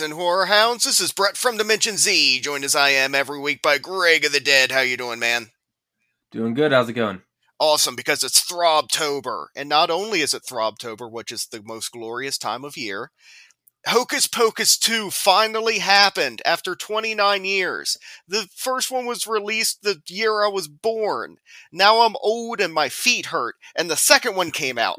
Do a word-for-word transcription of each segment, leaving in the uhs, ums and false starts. And horror hounds, this is Brett from Dimension Z, joined as I am every week by Greg of the Dead. How you doing, man? Doing good. How's it going? Awesome, because it's Throbtober, and not only is it Throbtober, which is the most glorious time of year, Hocus Pocus two finally happened after twenty-nine years. The first one was released the year I was born. Now I'm old and my feet hurt, and the second one came out.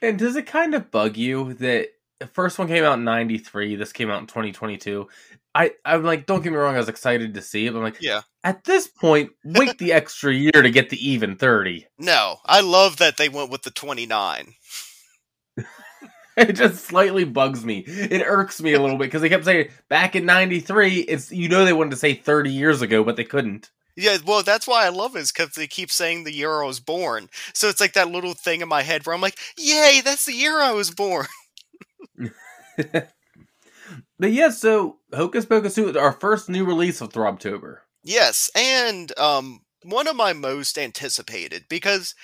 And does it kind of bug you that the first one came out in ninety-three. This came out in twenty twenty-two. I, I'm like, don't get me wrong, I was excited to see it, but I'm like, yeah. At this point, wait the extra year to get the even thirty. No, I love that they went with the twenty-nine. It just slightly bugs me. It irks me a little bit, because they kept saying, back in ninety-three, it's, you know, they wanted to say thirty years ago, but they couldn't. Yeah, well, that's why I love it, is because they keep saying the year I was born. So it's like that little thing in my head where I'm like, yay, that's the year I was born. But yeah, so Hocus Pocus two, our first new release of Throbtober. Yes, and um, one of my most anticipated, because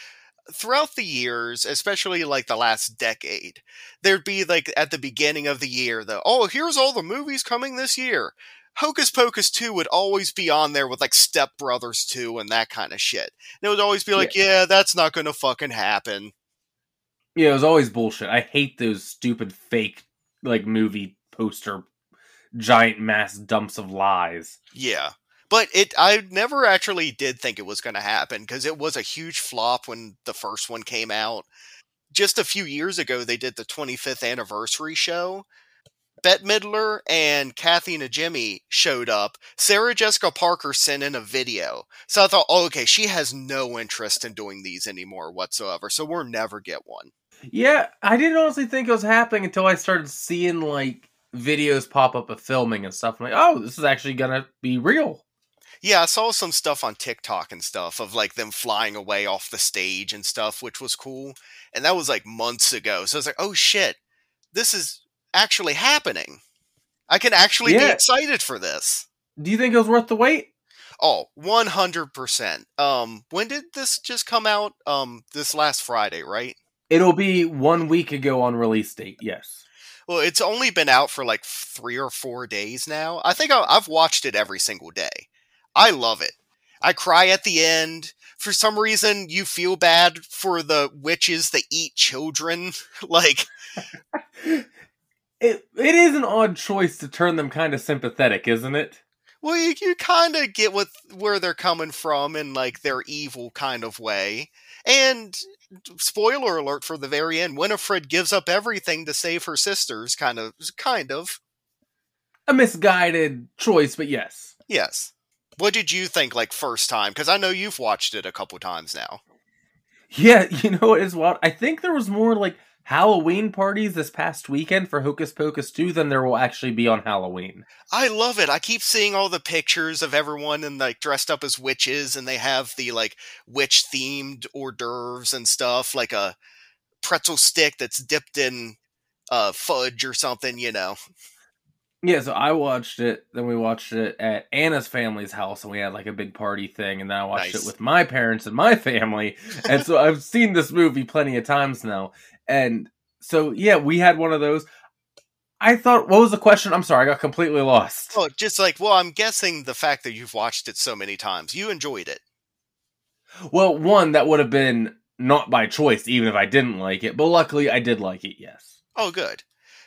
throughout the years, especially like the last decade, there'd be like at the beginning of the year, the, oh, here's all the movies coming this year. Hocus Pocus two would always be on there with like Step Brothers two and that kind of shit. And it would always be like, yeah, yeah that's not going to fucking happen. Yeah, it was always bullshit. I hate those stupid fake, like, movie poster, giant mass dumps of lies. Yeah. But it, I never actually did think it was going to happen, because it was a huge flop when the first one came out. Just a few years ago, they did the twenty-fifth anniversary show. Bette Midler and Kathy Najimy showed up. Sarah Jessica Parker sent in a video. So I thought, oh, okay, she has no interest in doing these anymore whatsoever, so we'll never get one. Yeah, I didn't honestly think it was happening until I started seeing, like, videos pop up of filming and stuff. I'm like, oh, this is actually gonna be real. Yeah, I saw some stuff on TikTok and stuff of, like, them flying away off the stage and stuff, which was cool. And that was, like, months ago. So I was like, oh, shit, this is actually happening. I can actually yeah. be excited for this. Do you think it was worth the wait? Oh, one hundred percent. Um, when did this just come out? Um, this last Friday, right? It'll be one week ago on release date, yes. Well, it's only been out for like three or four days now. I think I've watched it every single day. I love it. I cry at the end. For some reason, you feel bad for the witches that eat children. Like, it it is an odd choice to turn them kind of sympathetic, isn't it? Well, you, you kind of get what where they're coming from in like their evil kind of way. And spoiler alert for the very end, Winifred gives up everything to save her sisters, kind of, kind of. A misguided choice, but yes. Yes. What did you think, like, first time? Because I know you've watched it a couple times now. Yeah, you know, it is wild. I think there was more, like, Halloween parties this past weekend for Hocus Pocus two than there will actually be on Halloween. I love it. I keep seeing all the pictures of everyone and like dressed up as witches, and they have the like witch themed hors d'oeuvres and stuff, like a pretzel stick that's dipped in uh fudge or something, you know. Yeah, so I watched it, then we watched it at Anna's family's house, and we had like a big party thing, and then I watched nice. it with my parents and my family, and so I've seen this movie plenty of times now, and so, yeah, we had one of those. I thought, what was the question? I'm sorry, I got completely lost. Oh, just like, well, I'm guessing the fact that you've watched it so many times, you enjoyed it. Well, one, that would have been not by choice, even if I didn't like it, but luckily I did like it, yes. Oh, good.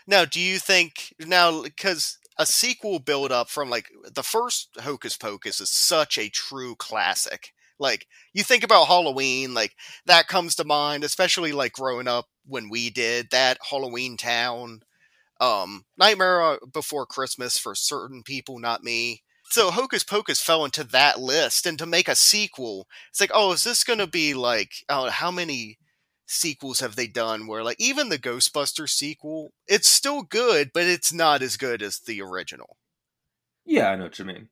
Now, do you think, now, because a sequel build up from, like, the first Hocus Pocus is such a true classic. Like, you think about Halloween, like, that comes to mind, especially, like, growing up when we did that, Halloween Town, um, Nightmare Before Christmas for certain people, not me. So Hocus Pocus fell into that list, and to make a sequel, it's like, oh, is this going to be, like, oh, how many sequels have they done where, like, even the Ghostbusters sequel, it's still good, but it's not as good as the original. Yeah, I know what you mean.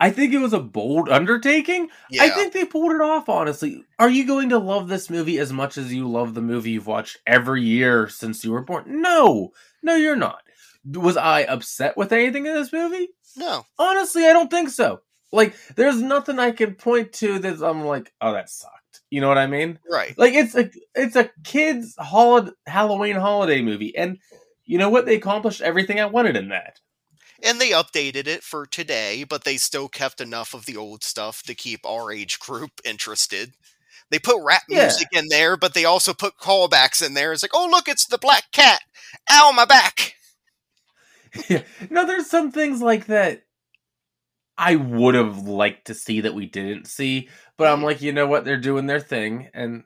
I think it was a bold undertaking. Yeah. I think they pulled it off, honestly. Are you going to love this movie as much as you love the movie you've watched every year since you were born? No. No, you're not. Was I upset with anything in this movie? No. Honestly, I don't think so. Like, there's nothing I can point to that I'm like, oh, that sucked. You know what I mean? Right. Like, it's a, it's a kids' hol- Halloween holiday movie. And you know what? They accomplished everything I wanted in that. And they updated it for today, but they still kept enough of the old stuff to keep our age group interested. They put rap yeah. music in there, but they also put callbacks in there. It's like, oh, look, it's the black cat. Ow, my back. Yeah. No, there's some things like that I would have liked to see that we didn't see, but I'm like, you know what? They're doing their thing, and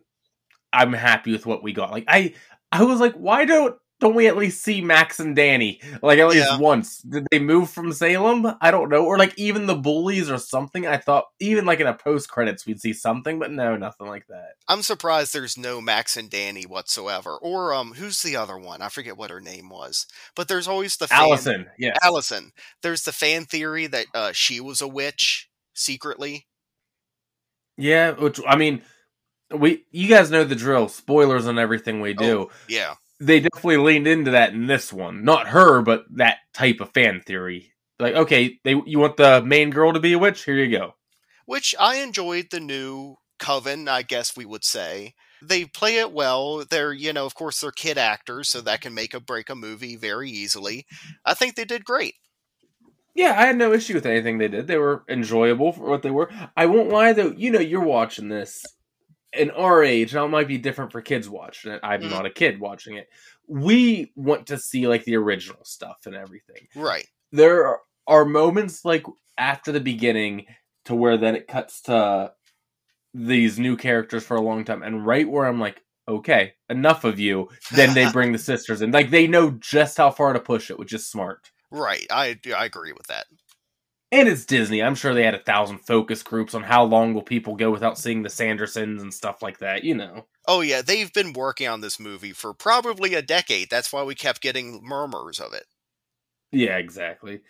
I'm happy with what we got. Like, I, I was like, why don't... Don't we at least see Max and Danny? Like, at least yeah. once. Did they move from Salem? I don't know. Or, like, even the bullies or something. I thought, even, like, in a post-credits, we'd see something. But no, nothing like that. I'm surprised there's no Max and Danny whatsoever. Or, um, who's the other one? I forget what her name was. But there's always the fan... Allison, yes. Allison. There's the fan theory that uh, she was a witch, secretly. Yeah, which, I mean, we you guys know the drill. Spoilers on everything we do. Oh, yeah. They definitely leaned into that in this one. Not her, but that type of fan theory. Like, okay, they you want the main girl to be a witch? Here you go. Which I enjoyed the new coven, I guess we would say. They play it well. They're, you know, of course, they're kid actors, so that can make or break a movie very easily. I think they did great. Yeah, I had no issue with anything they did. They were enjoyable for what they were. I won't lie, though. You know, you're watching this. In our age, now it might be different for kids watching it. I'm mm. not a kid watching it. We want to see, like, the original stuff and everything. Right. There are, are moments, like, after the beginning to where then it cuts to these new characters for a long time. And right where I'm like, okay, enough of you. Then they bring the sisters in. Like, they know just how far to push it, which is smart. Right. I, I agree with that. And it's Disney. I'm sure they had a thousand focus groups on how long will people go without seeing the Sandersons and stuff like that, you know. Oh, yeah. They've been working on this movie for probably a decade. That's why we kept getting murmurs of it. Yeah, exactly.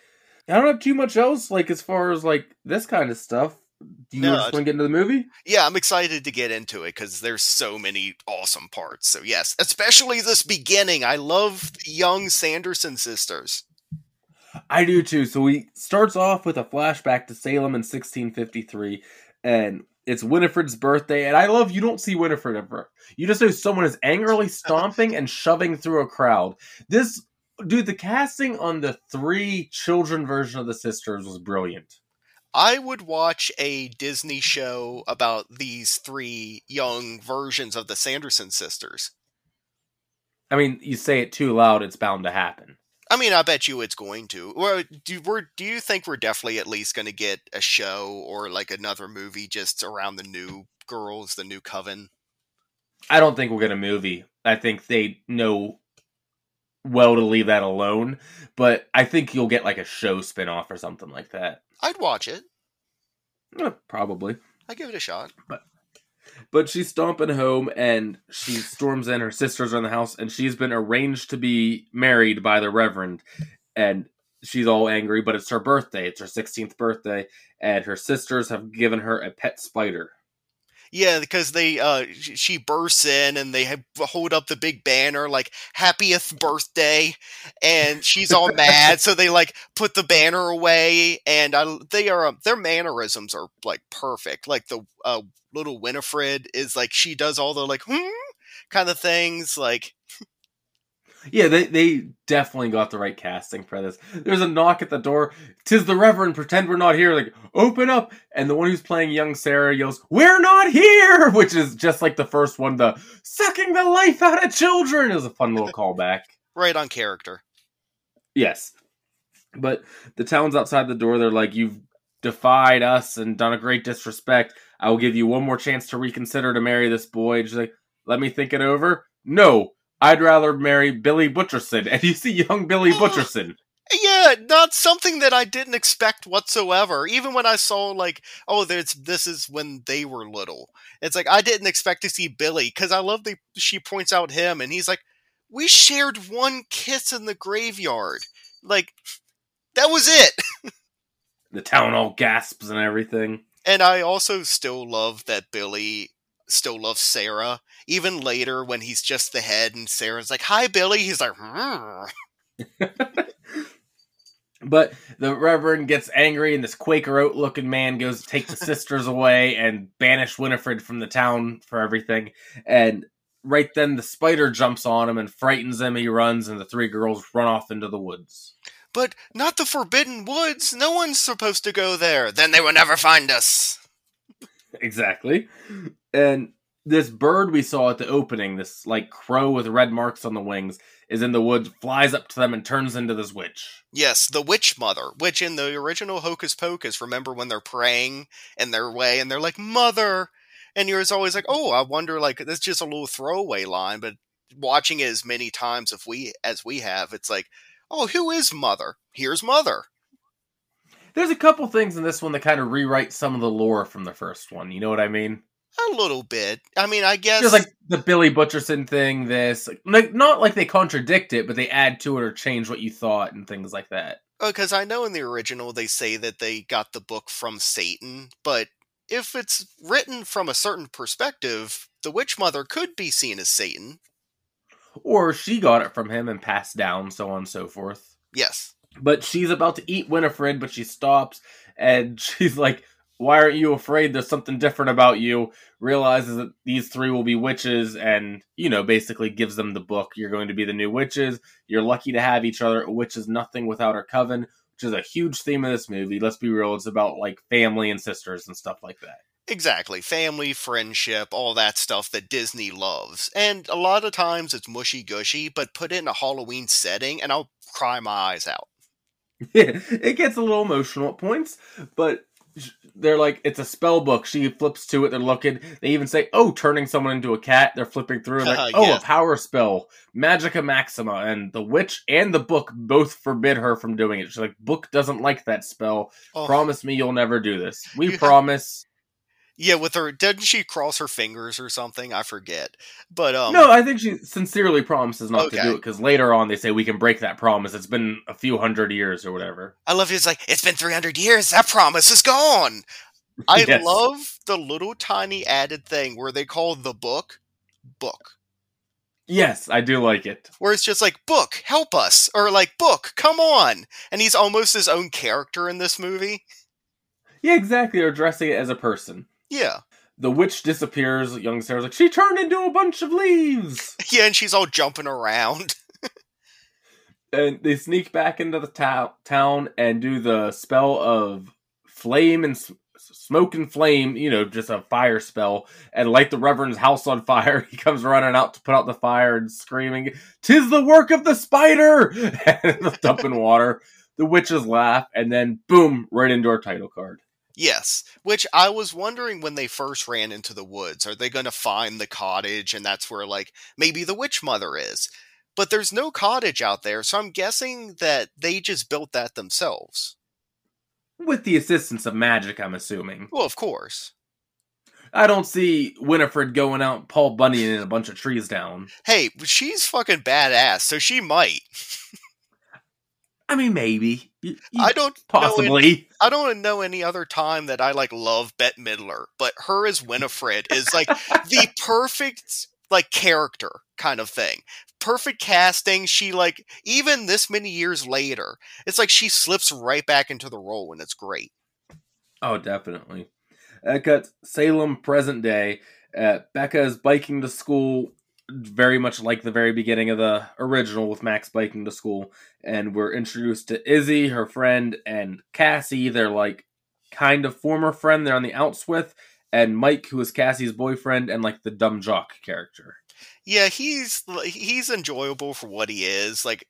I don't have too much else, like, as far as, like, this kind of stuff. Do you no, just want to get into the movie? Yeah, I'm excited to get into it, because there's so many awesome parts. So, yes. Especially this beginning. I love the young Sanderson sisters. I do too. So he starts off with a flashback to Salem in sixteen fifty-three, and it's Winifred's birthday. And I love you don't see Winifred ever. You just know someone is angrily stomping and shoving through a crowd. This dude, the casting on the three children version of the sisters was brilliant. I would watch a Disney show about these three young versions of the Sanderson sisters. I mean, you say it too loud, it's bound to happen. I mean, I bet you it's going to. Well, do we do you think we're definitely at least going to get a show or like another movie just around the new girls, the new coven? I don't think we'll get a movie. I think they know well to leave that alone, but I think you'll get like a show spinoff or something like that. I'd watch it. Eh, probably. I'd give it a shot. But But she's stomping home, and she storms in. Her sisters are in the house, and she's been arranged to be married by the Reverend. And she's all angry, but it's her birthday. It's her sixteenth birthday, and her sisters have given her a pet spider. Yeah, because they uh, she bursts in, and they have, hold up the big banner, like, happiest birthday, and she's all mad, so they, like, put the banner away, and I, they are um, their mannerisms are, like, perfect. Like, the uh, little Winifred is, like, she does all the, like, hmm, kind of things, like... Yeah, they, they definitely got the right casting for this. There's a knock at the door. Tis the Reverend, pretend we're not here. Like, open up. And the one who's playing young Sarah yells, "We're not here!" Which is just like the first one, the sucking the life out of children is a fun little callback. Right on character. Yes. But the town's outside the door. They're like, "You've defied us and done a great disrespect. I will give you one more chance to reconsider to marry this boy." And she's like, "Let me think it over." "No. I'd rather marry Billy Butcherson." And you see young Billy uh, Butcherson. Yeah, not something that I didn't expect whatsoever. Even when I saw, like, oh, there's, this is when they were little. It's like, I didn't expect to see Billy. Because I love that she points out him. And he's like, "We shared one kiss in the graveyard." Like, that was it. the town all gasps and everything. And I also still love that Billy still loves Sarah, even later when he's just the head and Sarah's like, "Hi, Billy." He's like, "Hmm." But the Reverend gets angry, and this Quaker Oat-looking man goes to take the sisters away and banish Winifred from the town for everything. And right then, the spider jumps on him and frightens him. He runs, and the three girls run off into the woods. But not the Forbidden Woods. No one's supposed to go there. Then they will never find us. Exactly. And this bird we saw at the opening, this like crow with red marks on the wings, is in the woods, flies up to them, and turns into this witch. Yes, the witch mother, which in the original Hocus Pocus, remember when they're praying in their way, and they're like, "Mother!" And you're always like, oh, I wonder, like, that's just a little throwaway line, but watching it as many times if we as we have, it's like, oh, who is Mother? Here's Mother. There's a couple things in this one that kind of rewrite some of the lore from the first one, you know what I mean? A little bit. I mean, I guess... There's like the Billy Butcherson thing, this... Like, not like they contradict it, but they add to it or change what you thought and things like that. Oh, because I know in the original they say that they got the book from Satan, but if it's written from a certain perspective, the Witch Mother could be seen as Satan. Or she got it from him and passed down, so on and so forth. Yes. But she's about to eat Winifred, but she stops, and she's like, "Why aren't you afraid? There's something different about you." Realizes that these three will be witches and, you know, basically gives them the book. "You're going to be the new witches. You're lucky to have each other. A witch is nothing without her coven," which is a huge theme of this movie. Let's be real. It's about, like, family and sisters and stuff like that. Exactly. Family, friendship, all that stuff that Disney loves. And a lot of times it's mushy-gushy, but put in a Halloween setting, and I'll cry my eyes out. Yeah, it gets a little emotional at points, but they're like, it's a spell book. She flips to it, they're looking. They even say, oh, turning someone into a cat. They're flipping through, they're like, uh, oh, yeah. A power spell. Magica Maxima. And the witch and the book both forbid her from doing it. She's like, book doesn't like that spell. Oh. Promise me you'll never do this. We you promise... Have... Yeah, with her, didn't she cross her fingers or something? I forget. But um, no, I think she sincerely promises not okay. to do it, because later on they say we can break that promise. It's been a few hundred years or whatever. I love it. It's like, it's been three hundred years. That promise is gone. I yes. love the little tiny added thing where they call the book, book. Yes, I do like it. Where it's just like, book, help us. Or like, book, come on. And he's almost his own character in this movie. Yeah, exactly. They're addressing it as a person. Yeah. The witch disappears. Young Sarah's like, she turned into a bunch of leaves. Yeah, and she's all jumping around. And they sneak back into the to- town and do the spell of flame and sm- smoke and flame, you know, just a fire spell, and light the Reverend's house on fire. He comes running out to put out the fire and screaming, "'Tis the work of the spider!" And the dumping water. The witches laugh, and then boom, right into our title card. Yes, which I was wondering when they first ran into the woods, are they going to find the cottage, and that's where, like, maybe the Witch Mother is. But there's no cottage out there, so I'm guessing that they just built that themselves. With the assistance of magic, I'm assuming. Well, of course. I don't see Winifred going out Paul Bunyan-ing a bunch of trees down. Hey, she's fucking badass, so she might. I mean, maybe. You, you I don't possibly. Any, I don't know any other time that I like love Bette Midler, but her as Winifred is like the perfect like character kind of thing. Perfect casting. She like even this many years later, it's like she slips right back into the role, and it's great. Oh, definitely. That cuts Salem present day. Uh, Becca is biking to school. Very much like the very beginning of the original with Max biking to school. And we're introduced to Izzy, her friend, and Cassie. They're like kind of former friend they're on the outs with. And Mike, who is Cassie's boyfriend and like the dumb jock character. Yeah, he's he's enjoyable for what he is. Like,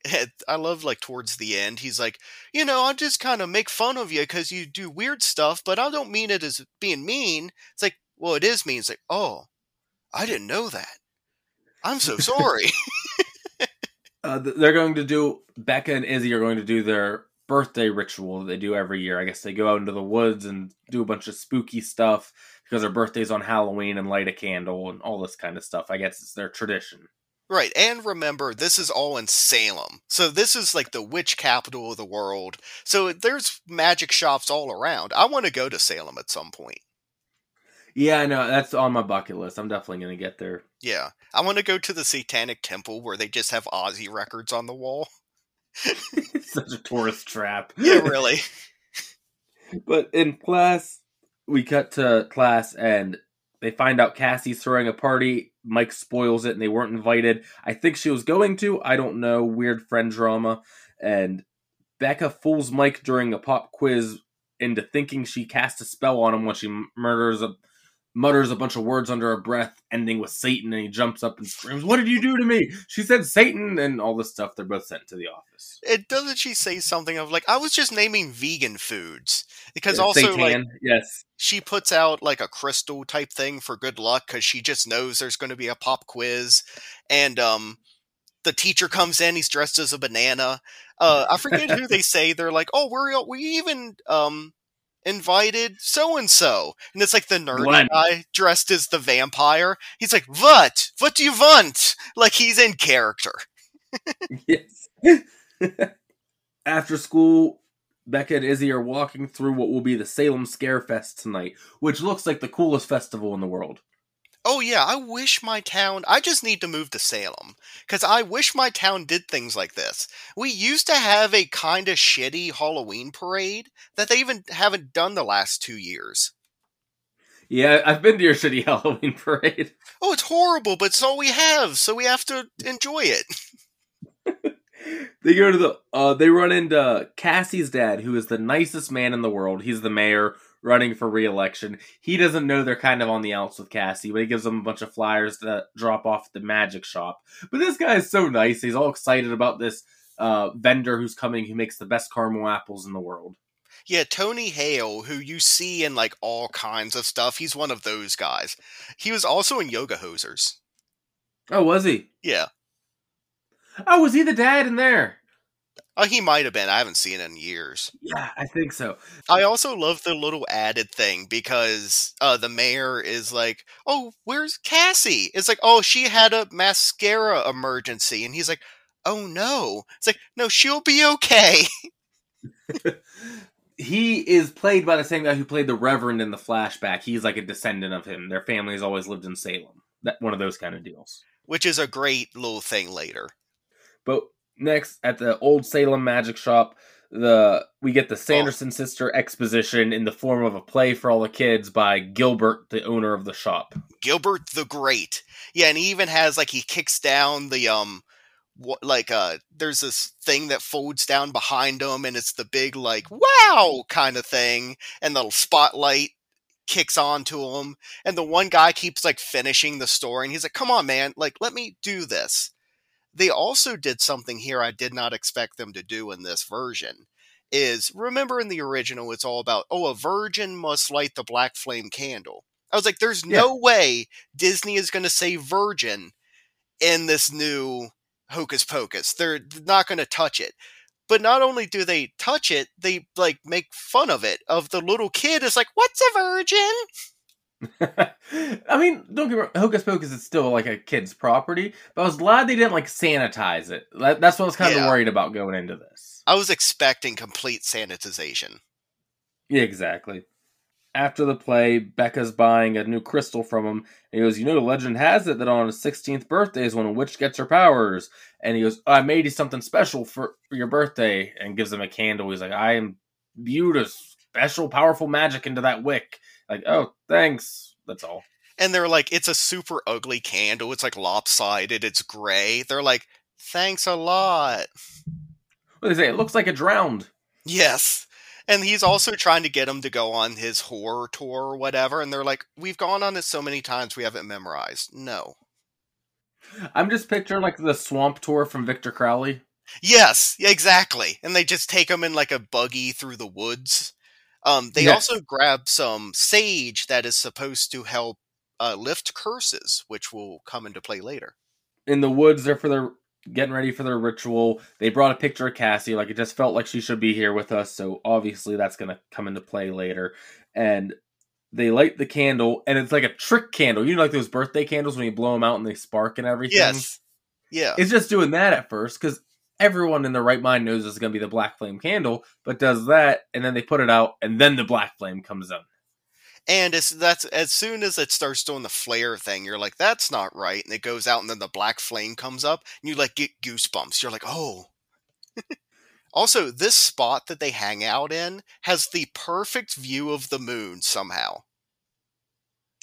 I love, like, towards the end, he's like, you know, I just kind of make fun of you because you do weird stuff, but I don't mean it as being mean. It's like, well, it is mean. It's like, oh, I didn't know that. I'm so sorry. uh, they're going to do, Becca and Izzy are going to do their birthday ritual that they do every year. I guess they go out into the woods and do a bunch of spooky stuff because their birthday's on Halloween and light a candle and all this kind of stuff. I guess it's their tradition. Right, and remember, this is all in Salem. So this is like the witch capital of the world. So there's magic shops all around. I want to go to Salem at some point. Yeah, I know. That's on my bucket list. I'm definitely going to get there. Yeah. I want to go to the Satanic Temple where they just have Ozzy records on the wall. It's such a tourist trap. Yeah, really. But in class, we cut to class and they find out Cassie's throwing a party. Mike spoils it and they weren't invited. I think she was going to. I don't know. Weird friend drama. And Becca fools Mike during a pop quiz into thinking she cast a spell on him when she murders a, mutters a bunch of words under her breath, ending with Satan, and he jumps up and screams, "What did you do to me?" She said Satan and all this stuff. They're both sent to the office. It doesn't she say something of like, I was just naming vegan foods. Because yeah, also, like, yes. She puts out like a crystal type thing for good luck because she just knows there's going to be a pop quiz. And um, the teacher comes in, he's dressed as a banana. Uh, I forget who they say. They're like, oh, we're we even um, invited so-and-so. And it's like the nerdy what? guy dressed as the vampire. He's like, what? What do you want? Like he's in character. Yes. After school, Becca and Izzy are walking through what will be the Salem Scarefest tonight, which looks like the coolest festival in the world. Oh yeah, I wish my town... I just need to move to Salem, because I wish my town did things like this. We used to have a kind of shitty Halloween parade that they even haven't done the last two years. Yeah, I've been to your shitty Halloween parade. Oh, it's horrible, but it's all we have, so we have to enjoy it. They go to the, uh, they run into Cassie's dad, who is the nicest man in the world. He's the mayor running for re-election. He doesn't know they're kind of on the outs with Cassie, but he gives them a bunch of flyers to drop off at the magic shop. But this guy is so nice. He's all excited about this uh, vendor who's coming who makes the best caramel apples in the world. Yeah, Tony Hale, who you see in like all kinds of stuff. He's one of those guys. He was also in Yoga Hosers. Oh, was he? Yeah. Oh, was he the dad in there? Oh, he might have been. I haven't seen it in years. Yeah, I think so. I also love the little added thing because uh, the mayor is like, oh, where's Cassie? It's like, oh, she had a mascara emergency. And he's like, oh, no. It's like, no, she'll be okay. He is played by the same guy who played the Reverend in the flashback. He's like a descendant of him. Their family has always lived in Salem. That, one of those kind of deals. Which is a great little thing later. But next, at the old Salem magic shop, the we get the Sanderson oh. sister exposition in the form of a play for all the kids by Gilbert, the owner of the shop. Gilbert the Great. Yeah, and he even has, like, he kicks down the, um, what, like, uh, there's this thing that folds down behind him, and it's the big, like, wow kind of thing, and the spotlight kicks onto him, and the one guy keeps, like, finishing the story, and he's like, come on, man, like, let me do this. They also did something here I did not expect them to do in this version, is, remember in the original, it's all about, oh, a virgin must light the black flame candle. I was like, there's yeah. no way Disney is going to say virgin in this new Hocus Pocus. They're not going to touch it. But not only do they touch it, they like make fun of it, of the little kid is like, what's a virgin? I mean, don't get me wrong, Hocus Pocus is still like a kid's property, but I was glad they didn't like sanitize it. That's what I was kind yeah. of worried about going into this. I was expecting complete sanitization. Yeah, exactly. After the play, Becca's buying a new crystal from him, and he goes, you know, legend has it that on his sixteenth birthday is when a witch gets her powers. And he goes, oh, I made you something special for, for your birthday, and gives him a candle. He's like, I imbued a special, powerful magic into that wick. Like, oh, thanks. That's all. And they're like, it's a super ugly candle. It's like lopsided. It's gray. They're like, thanks a lot. What do they say? It looks like a drowned. Yes. And he's also trying to get him to go on his horror tour or whatever. And they're like, we've gone on this so many times we haven't memorized. No. I'm just picturing like the swamp tour from Victor Crowley. Yes, exactly. And they just take him in like a buggy through the woods. Um, they yes. also grab some sage that is supposed to help uh, lift curses, which will come into play later. In the woods, they're for their, getting ready for their ritual. They brought a picture of Cassie. Like, it just felt like she should be here with us. So obviously that's going to come into play later. And they light the candle, and it's like a trick candle. You know, like those birthday candles when you blow them out and they spark and everything? Yes. Yeah. It's just doing that at first, because everyone in their right mind knows it's going to be the black flame candle, but does that, and then they put it out, and then the black flame comes in. And it's, that's as soon as it starts doing the flare thing, you're like, that's not right. And it goes out, and then the black flame comes up, and you like get goosebumps. You're like, oh. Also, this spot that they hang out in has the perfect view of the moon somehow.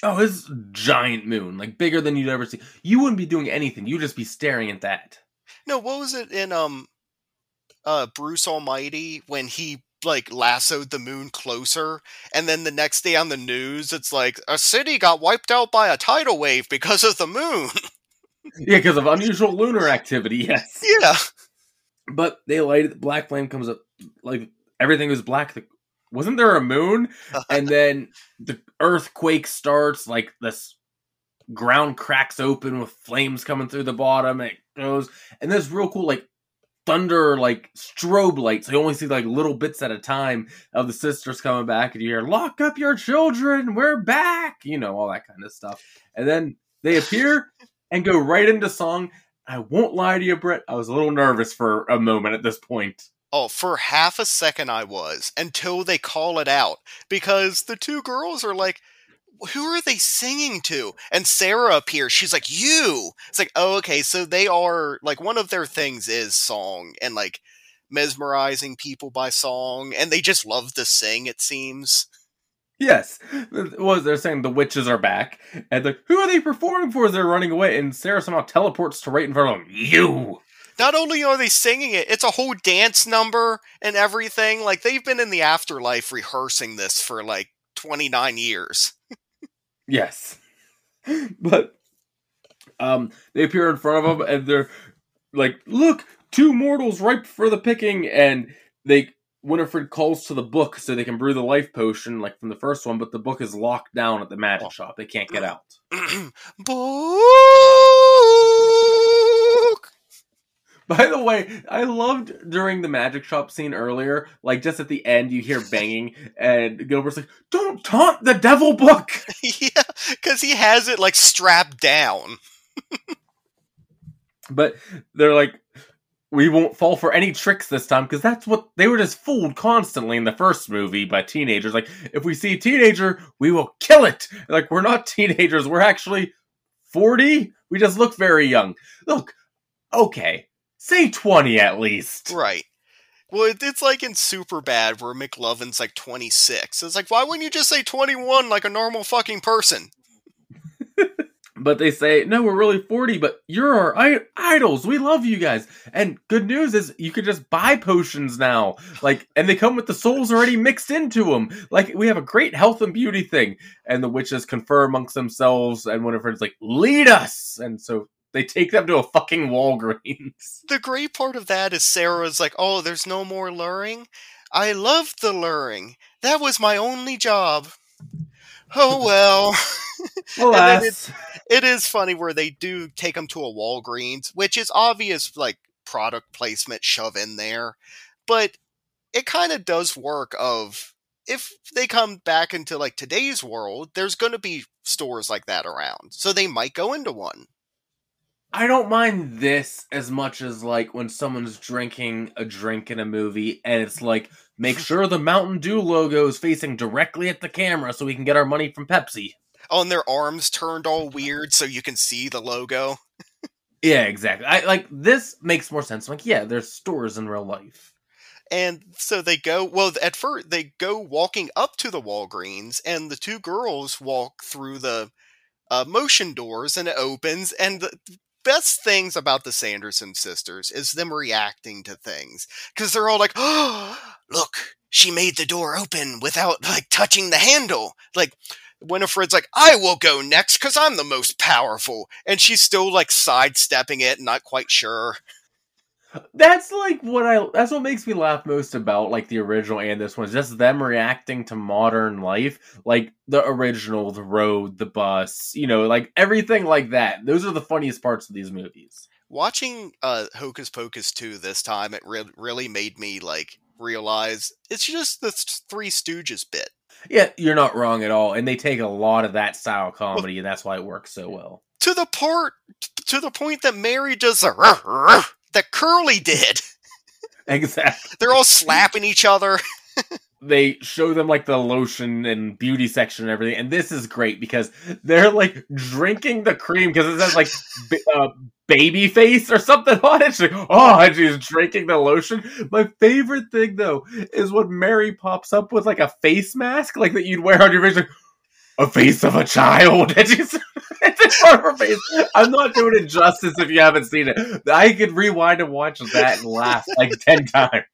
Oh, this giant moon, like bigger than you'd ever see. You wouldn't be doing anything. You'd just be staring at that. No, what was it in um, uh, Bruce Almighty when he like lassoed the moon closer, and then the next day on the news, it's like a city got wiped out by a tidal wave because of the moon. Yeah, because of unusual lunar activity. Yes. Yeah. But they lighted the black flame comes up, like everything was black. The, wasn't there a moon? And then the earthquake starts, like this ground cracks open with flames coming through the bottom, and it goes, and there's real cool like thunder, like strobe lights. So you only see like little bits at a time of the sisters coming back, and you hear, lock up your children, we're back, you know, all that kind of stuff. And then they appear and go right into song. I won't lie to you, Brett, I was a little nervous for a moment at this point. Oh, for half a second I was, until they call it out. Because the two girls are like, who are they singing to? And Sarah appears, she's like, you! It's like, oh, okay, so they are, like, one of their things is song, and, like, mesmerizing people by song, and they just love to sing, it seems. Yes. Well, they're saying the witches are back, and like, who are they performing for as they're running away? And Sarah somehow teleports to right in front of them, you! Not only are they singing it, it's a whole dance number and everything. Like, they've been in the afterlife rehearsing this for, like, twenty-nine years. Yes. But um, they appear in front of them, and they're like, look, two mortals ripe for the picking. And they Winifred calls to the book so they can brew the life potion, like from the first one, but the book is locked down at the magic oh. shop. They can't get out. Book! By the way, I loved during the magic shop scene earlier, like just at the end you hear banging and Gilbert's like, don't taunt the devil book! Yeah, because he has it like strapped down. But they're like, we won't fall for any tricks this time, because that's what, they were just fooled constantly in the first movie by teenagers. Like, if we see a teenager, we will kill it! Like, we're not teenagers, we're actually forty? We just look very young. Look, okay. Say twenty at least. Right. Well, it's like in Super Bad where McLovin's like twenty-six. It's like, why wouldn't you just say twenty-one like a normal fucking person? But they say, no, we're really forty, but you're our I- idols. We love you guys. And good news is you could just buy potions now. Like, and they come with the souls already mixed into them. Like, we have a great health and beauty thing. And the witches confer amongst themselves. And one of her is like, lead us. And so they take them to a fucking Walgreens. The great part of that is Sarah's like, oh, there's no more luring? I loved the luring. That was my only job. Oh, well. Well, it, it is funny where they do take them to a Walgreens, which is obvious, like, product placement shove in there. But it kind of does work of, if they come back into, like, today's world, there's going to be stores like that around. So they might go into one. I don't mind this as much as, like, when someone's drinking a drink in a movie, and it's like, make sure the Mountain Dew logo is facing directly at the camera so we can get our money from Pepsi. Oh, and their arms turned all weird so you can see the logo. Yeah, exactly. I like, this makes more sense. Like, yeah, there's stores in real life. And so they go, well, at first, they go walking up to the Walgreens, and the two girls walk through the uh, motion doors, and it opens, and the best things about the Sanderson sisters is them reacting to things, because they're all like, oh, look, she made the door open without like touching the handle. Like, Winifred's like, I will go next because I'm the most powerful, and she's still like sidestepping it and not quite sure. That's like what I that's what makes me laugh most about like the original and this one, is just them reacting to modern life. Like the original, the road, the bus, you know, like everything like that. Those are the funniest parts of these movies. Watching uh Hocus Pocus two this time, it re- really made me like realize it's just the th- Three Stooges bit. Yeah, you're not wrong at all. And they take a lot of that style of comedy, well, and that's why it works so well. To the part, to the point that Mary does a ruh, ruh, that Curly did. Exactly. They're all slapping each other. They show them like the lotion and beauty section and everything. And this is great because they're like drinking the cream because it says like b- uh, baby face or something on it. She's like, oh, and she's drinking the lotion. My favorite thing though is when Mary pops up with like a face mask like that you'd wear on your face. Like, a face of a child. And she's it's on her face. I'm not doing it justice if you haven't seen it. I could rewind and watch that and laugh like ten times.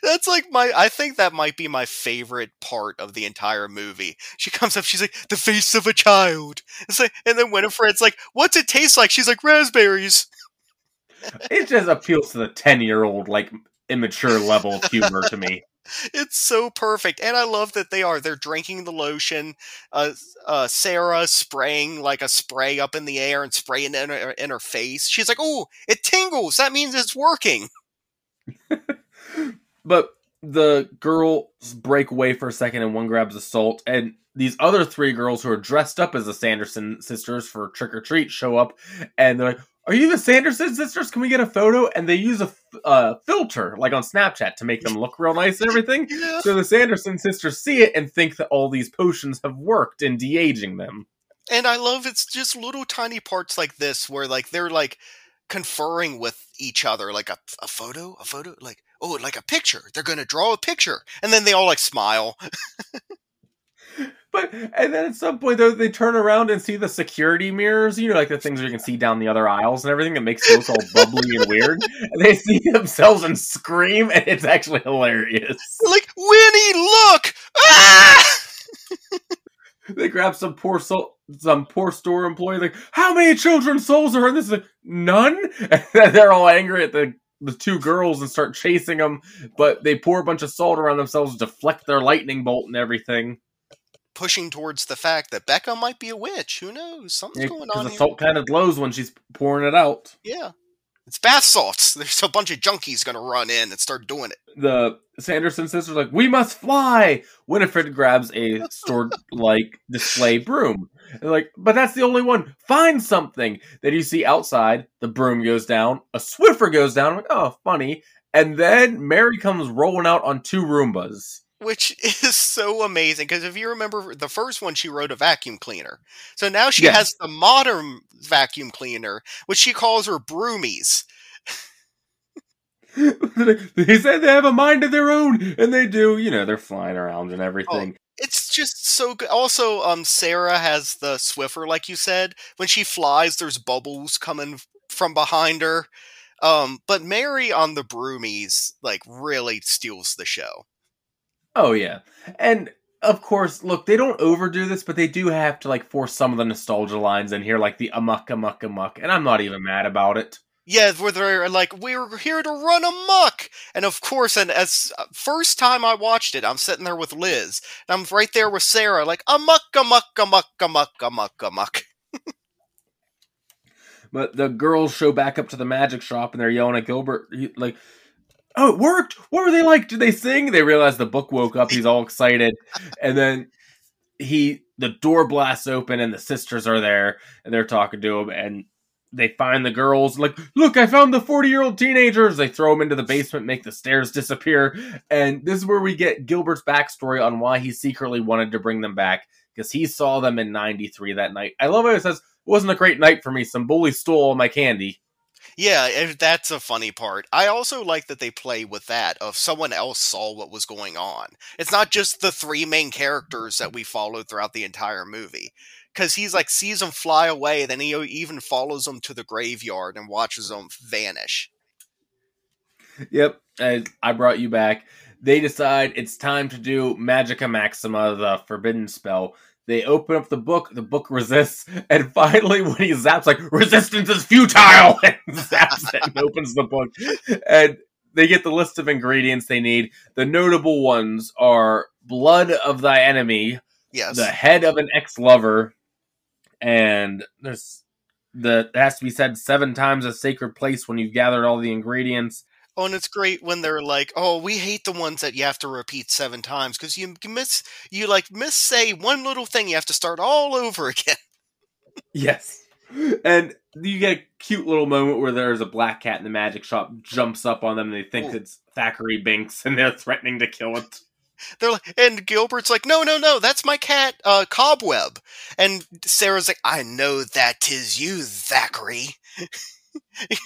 That's like my, I think that might be my favorite part of the entire movie. She comes up, she's like, the face of a child. It's like, and then Winifred's like, what's it taste like? She's like, raspberries. It just appeals to the ten-year-old, like, immature level of humor to me. It's so perfect, and I love that they are. They're drinking the lotion, uh, uh, Sarah spraying like a spray up in the air and spraying it in her, in her face. She's like, oh, it tingles. That means it's working. But the girls break away for a second, and one grabs a salt, and these other three girls who are dressed up as the Sanderson sisters for trick-or-treat show up, and they're like, are you the Sanderson sisters? Can we get a photo? And they use a f- uh, filter, like on Snapchat, to make them look real nice and everything. Yeah. So the Sanderson sisters see it and think that all these potions have worked in de-aging them. And I love it's just little tiny parts like this where like they're like conferring with each other, like a, a photo, a photo, like, oh, like a picture. They're going to draw a picture. And then they all like smile. But, and then at some point, though, they turn around and see the security mirrors, you know, like the things where you can see down the other aisles and everything that makes those all bubbly and weird. And they see themselves and scream, and it's actually hilarious. Like, Winnie, look! Ah! They grab some poor soul, some poor store employee, like, how many children's souls are in this? Like, none? And they're all angry at the the two girls and start chasing them, but they pour a bunch of salt around themselves, deflect their lightning bolt and everything. Pushing towards the fact that Becca might be a witch. Who knows? Something's yeah, going on the here. The salt kind of glows when she's pouring it out. Yeah. It's bath salts. There's a bunch of junkies going to run in and start doing it. The Sanderson sisters are like, we must fly! Winifred grabs a sword-like display broom. They're like, but that's the only one. Find something! Then you see outside, the broom goes down, a Swiffer goes down. I'm like, oh, funny. And then Mary comes rolling out on two Roombas. Which is so amazing, because if you remember the first one, she rode a vacuum cleaner. So now she yes. has the modern vacuum cleaner, which she calls her broomies. They said they have a mind of their own, and they do. You know, they're flying around and everything. Oh, it's just so good. Also, um, Sarah has the Swiffer, like you said. When she flies, there's bubbles coming from behind her. Um, but Mary on the broomies, like, really steals the show. Oh, yeah. And, of course, look, they don't overdo this, but they do have to, like, force some of the nostalgia lines in here, like the amok, amok, amok, and I'm not even mad about it. Yeah, where they're like, we're here to run amok! And, of course, and as first time I watched it, I'm sitting there with Liz, and I'm right there with Sarah, like, amok, amok, amok, amok, amok, amok. But the girls show back up to the magic shop, and they're yelling at Gilbert, like, oh, it worked! What were they like? Did they sing? They realize the book woke up. He's all excited. And then he, the door blasts open and the sisters are there and they're talking to him and they find the girls like, look, I found the forty-year-old teenagers. They throw them into the basement, make the stairs disappear. And this is where we get Gilbert's backstory on why he secretly wanted to bring them back because he saw them in ninety-three that night. I love how it says, it wasn't a great night for me. Some bully stole all my candy. Yeah, that's a funny part. I also like that they play with that, of someone else saw what was going on. It's not just the three main characters that we followed throughout the entire movie. Because he's like, sees them fly away, then he even follows them to the graveyard and watches them vanish. Yep, and I brought you back. They decide it's time to do Magica Maxima, the forbidden spell. They open up the book, the book resists, and finally when he zaps, like, resistance is futile, and zaps it and opens the book. And they get the list of ingredients they need. The notable ones are blood of thy enemy, yes, the head of an ex-lover, and there's the it has to be said seven times a sacred place when you've gathered all the ingredients. Oh, and it's great when they're like, "Oh, we hate the ones that you have to repeat seven times because you miss, you like miss say one little thing, you have to start all over again." Yes, and you get a cute little moment where there's a black cat in the magic shop jumps up on them, and they think Ooh. It's Thackeray Binks, and they're threatening to kill it. They're like, and Gilbert's like, "No, no, no, that's my cat, uh, Cobweb." And Sarah's like, "I know that 'tis you, Thackeray."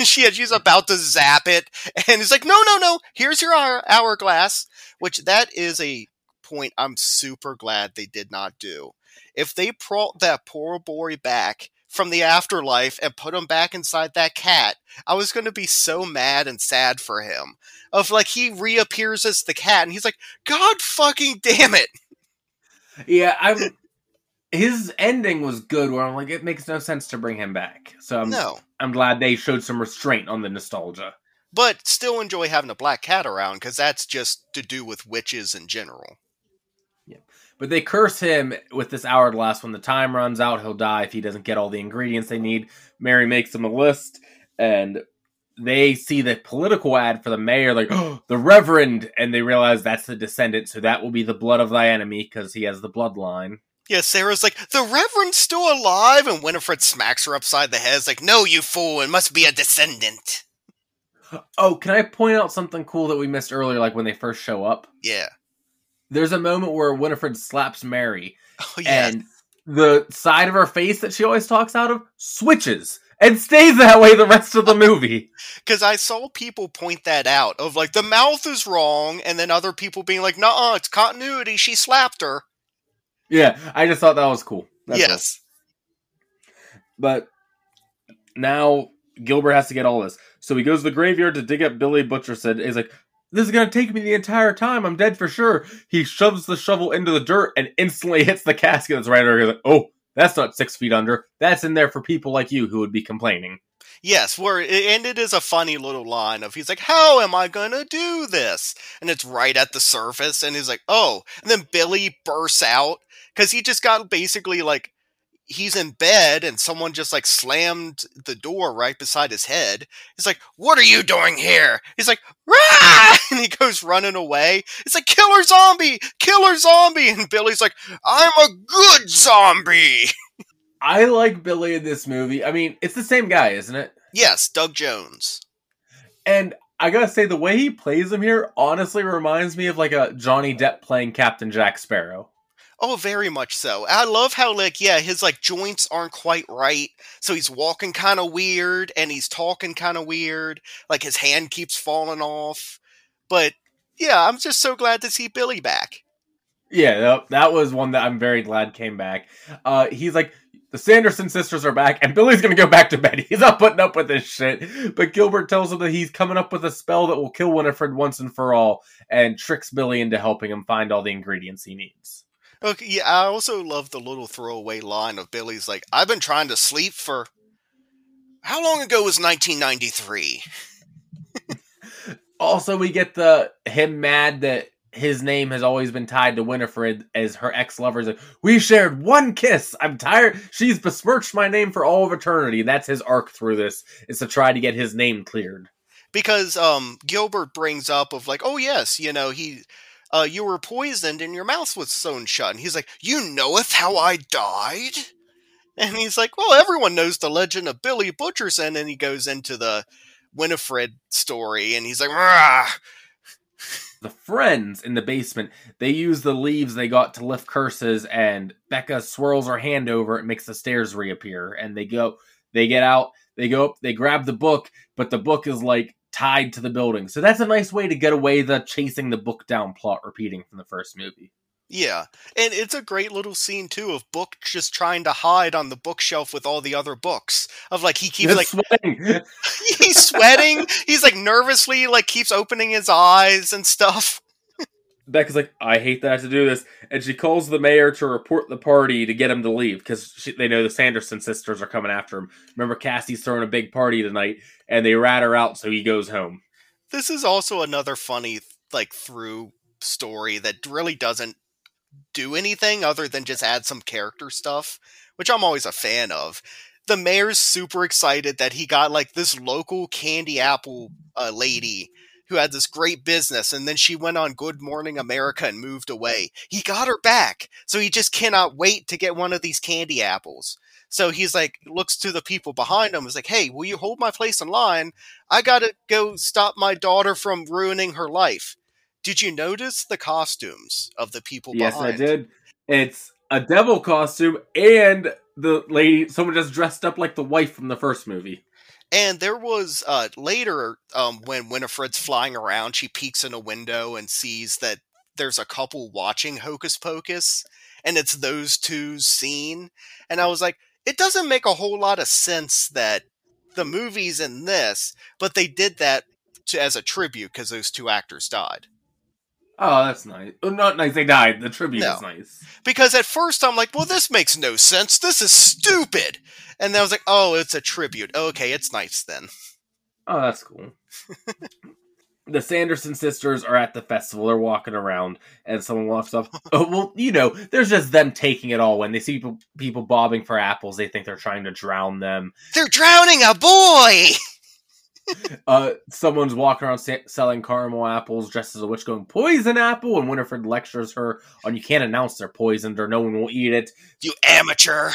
she had, she's about to zap it, and it's like, "No, no, no, here's your hour, hourglass," which that is a point I'm super glad they did not do. If they brought that poor boy back from the afterlife and put him back inside that cat, I was going to be so mad and sad for him. Of like, he reappears as the cat, and he's like, "God fucking damn it!" Yeah, I. His ending was good. Where I'm like, it makes no sense to bring him back. So I'm, no, I'm glad they showed some restraint on the nostalgia, but still enjoy having a black cat around because that's just to do with witches in general. Yeah. But they curse him with this hourglass. When the time runs out, he'll die if he doesn't get all the ingredients they need. Mary makes him a list, and they see the political ad for the mayor, like, "Oh, the Reverend," and they realize that's the descendant, so that will be the blood of thy enemy, because he has the bloodline. Yeah, Sarah's like, "The Reverend's still alive," and Winifred smacks her upside the head. It's like, "No, you fool, it must be a descendant." Oh, can I point out something cool that we missed earlier, like when they first show up? Yeah. There's a moment where Winifred slaps Mary, oh, yeah. and the side of her face that she always talks out of switches and stays that way the rest of the movie. Because I saw people point that out, of like, the mouth is wrong, and then other people being like, "Nuh-uh, it's continuity, she slapped her." Yeah, I just thought that was cool. That's yes. Cool. But now Gilbert has to get all this. So he goes to the graveyard to dig up Billy Butcherson. He's like, "This is going to take me the entire time. I'm dead for sure." He shoves the shovel into the dirt and instantly hits the casket that's right over here. Like, "Oh, that's not six feet under. That's in there for people like you who would be complaining." Yes, where it ended is a funny little line of, he's like, "How am I going to do this?" And it's right at the surface. And he's like, "Oh." And then Billy bursts out because he just got basically like, he's in bed and someone just like slammed the door right beside his head. He's like, "What are you doing here?" He's like, "Rah!" And he goes running away. It's like, "Killer zombie! Killer zombie!" And Billy's like, "I'm a good zombie!" I like Billy in this movie. I mean, it's the same guy, isn't it? Yes, Doug Jones. And I gotta say, the way he plays him here honestly reminds me of like a Johnny Depp playing Captain Jack Sparrow. Oh, very much so. I love how, like, yeah, his, like, joints aren't quite right, so he's walking kind of weird, and he's talking kind of weird. Like, his hand keeps falling off. But, yeah, I'm just so glad to see Billy back. Yeah, that was one that I'm very glad came back. Uh, he's like, the Sanderson sisters are back, and Billy's gonna go back to bed. He's not putting up with this shit. But Gilbert tells him that he's coming up with a spell that will kill Winifred once and for all, and tricks Billy into helping him find all the ingredients he needs. Okay, yeah, I also love the little throwaway line of Billy's like, "I've been trying to sleep for... How long ago was nineteen ninety-three? Also, we get the him mad that his name has always been tied to Winifred as her ex-lover's like, "We shared one kiss! I'm tired! She's besmirched my name for all of eternity." That's his arc through this, is to try to get his name cleared. Because um, Gilbert brings up of like, "Oh yes, you know, he... Uh, you were poisoned and your mouth was sewn shut." And he's like, "You knoweth how I died?" And he's like, "Well, everyone knows the legend of Billy Butcherson." And he goes into the Winifred story and he's like, "Rah!" The friends in the basement, they use the leaves they got to lift curses, and Becca swirls her hand over it, makes the stairs reappear. And they go, they get out, they go up, they grab the book, but the book is like tied to the building. So that's a nice way to get away the chasing the book down plot repeating from the first movie. Yeah. And it's a great little scene too of Book just trying to hide on the bookshelf with all the other books. Of like, he keeps That's like sweating. He's sweating. He's like nervously like keeps opening his eyes and stuff. Becca's like, "I hate that I have to do this." And she calls the mayor to report the party to get him to leave because they know the Sanderson sisters are coming after him. Remember, Cassie's throwing a big party tonight and they rat her out, so he goes home. This is also another funny, like, through story that really doesn't do anything other than just add some character stuff, which I'm always a fan of. The mayor's super excited that he got, like, this local candy apple uh, lady who had this great business, and then she went on Good Morning America and moved away. He got her back, so he just cannot wait to get one of these candy apples. So he's like, looks to the people behind him, is like, hey, will you hold my place in line? I gotta go stop my daughter from ruining her life. Did you notice the costumes of the people yes, behind? Yes, I did. It's a devil costume, and the lady, someone just dressed up like the wife from the first movie. And there was, uh, later, um, when Winifred's flying around, she peeks in a window and sees that there's a couple watching Hocus Pocus, and it's those two's scene. And I was like, it doesn't make a whole lot of sense that the movie's in this, but they did that to, as a tribute because those two actors died. Oh, that's nice. Well, not nice, they died. The tribute no. is nice. Because at first I'm like, well, this makes no sense. This is stupid. And then I was like, oh, it's a tribute. Okay, it's nice then. Oh, that's cool. The Sanderson sisters are at the festival. They're walking around, and someone walks up. Oh, well, you know, there's just them taking it all in. They see people, people bobbing for apples. They think they're trying to drown them. They're drowning a boy! uh, someone's walking around sa- selling caramel apples, dressed as a witch, going, poison apple! And Winifred lectures her on, you can't announce they're poisoned or no one will eat it. You amateur!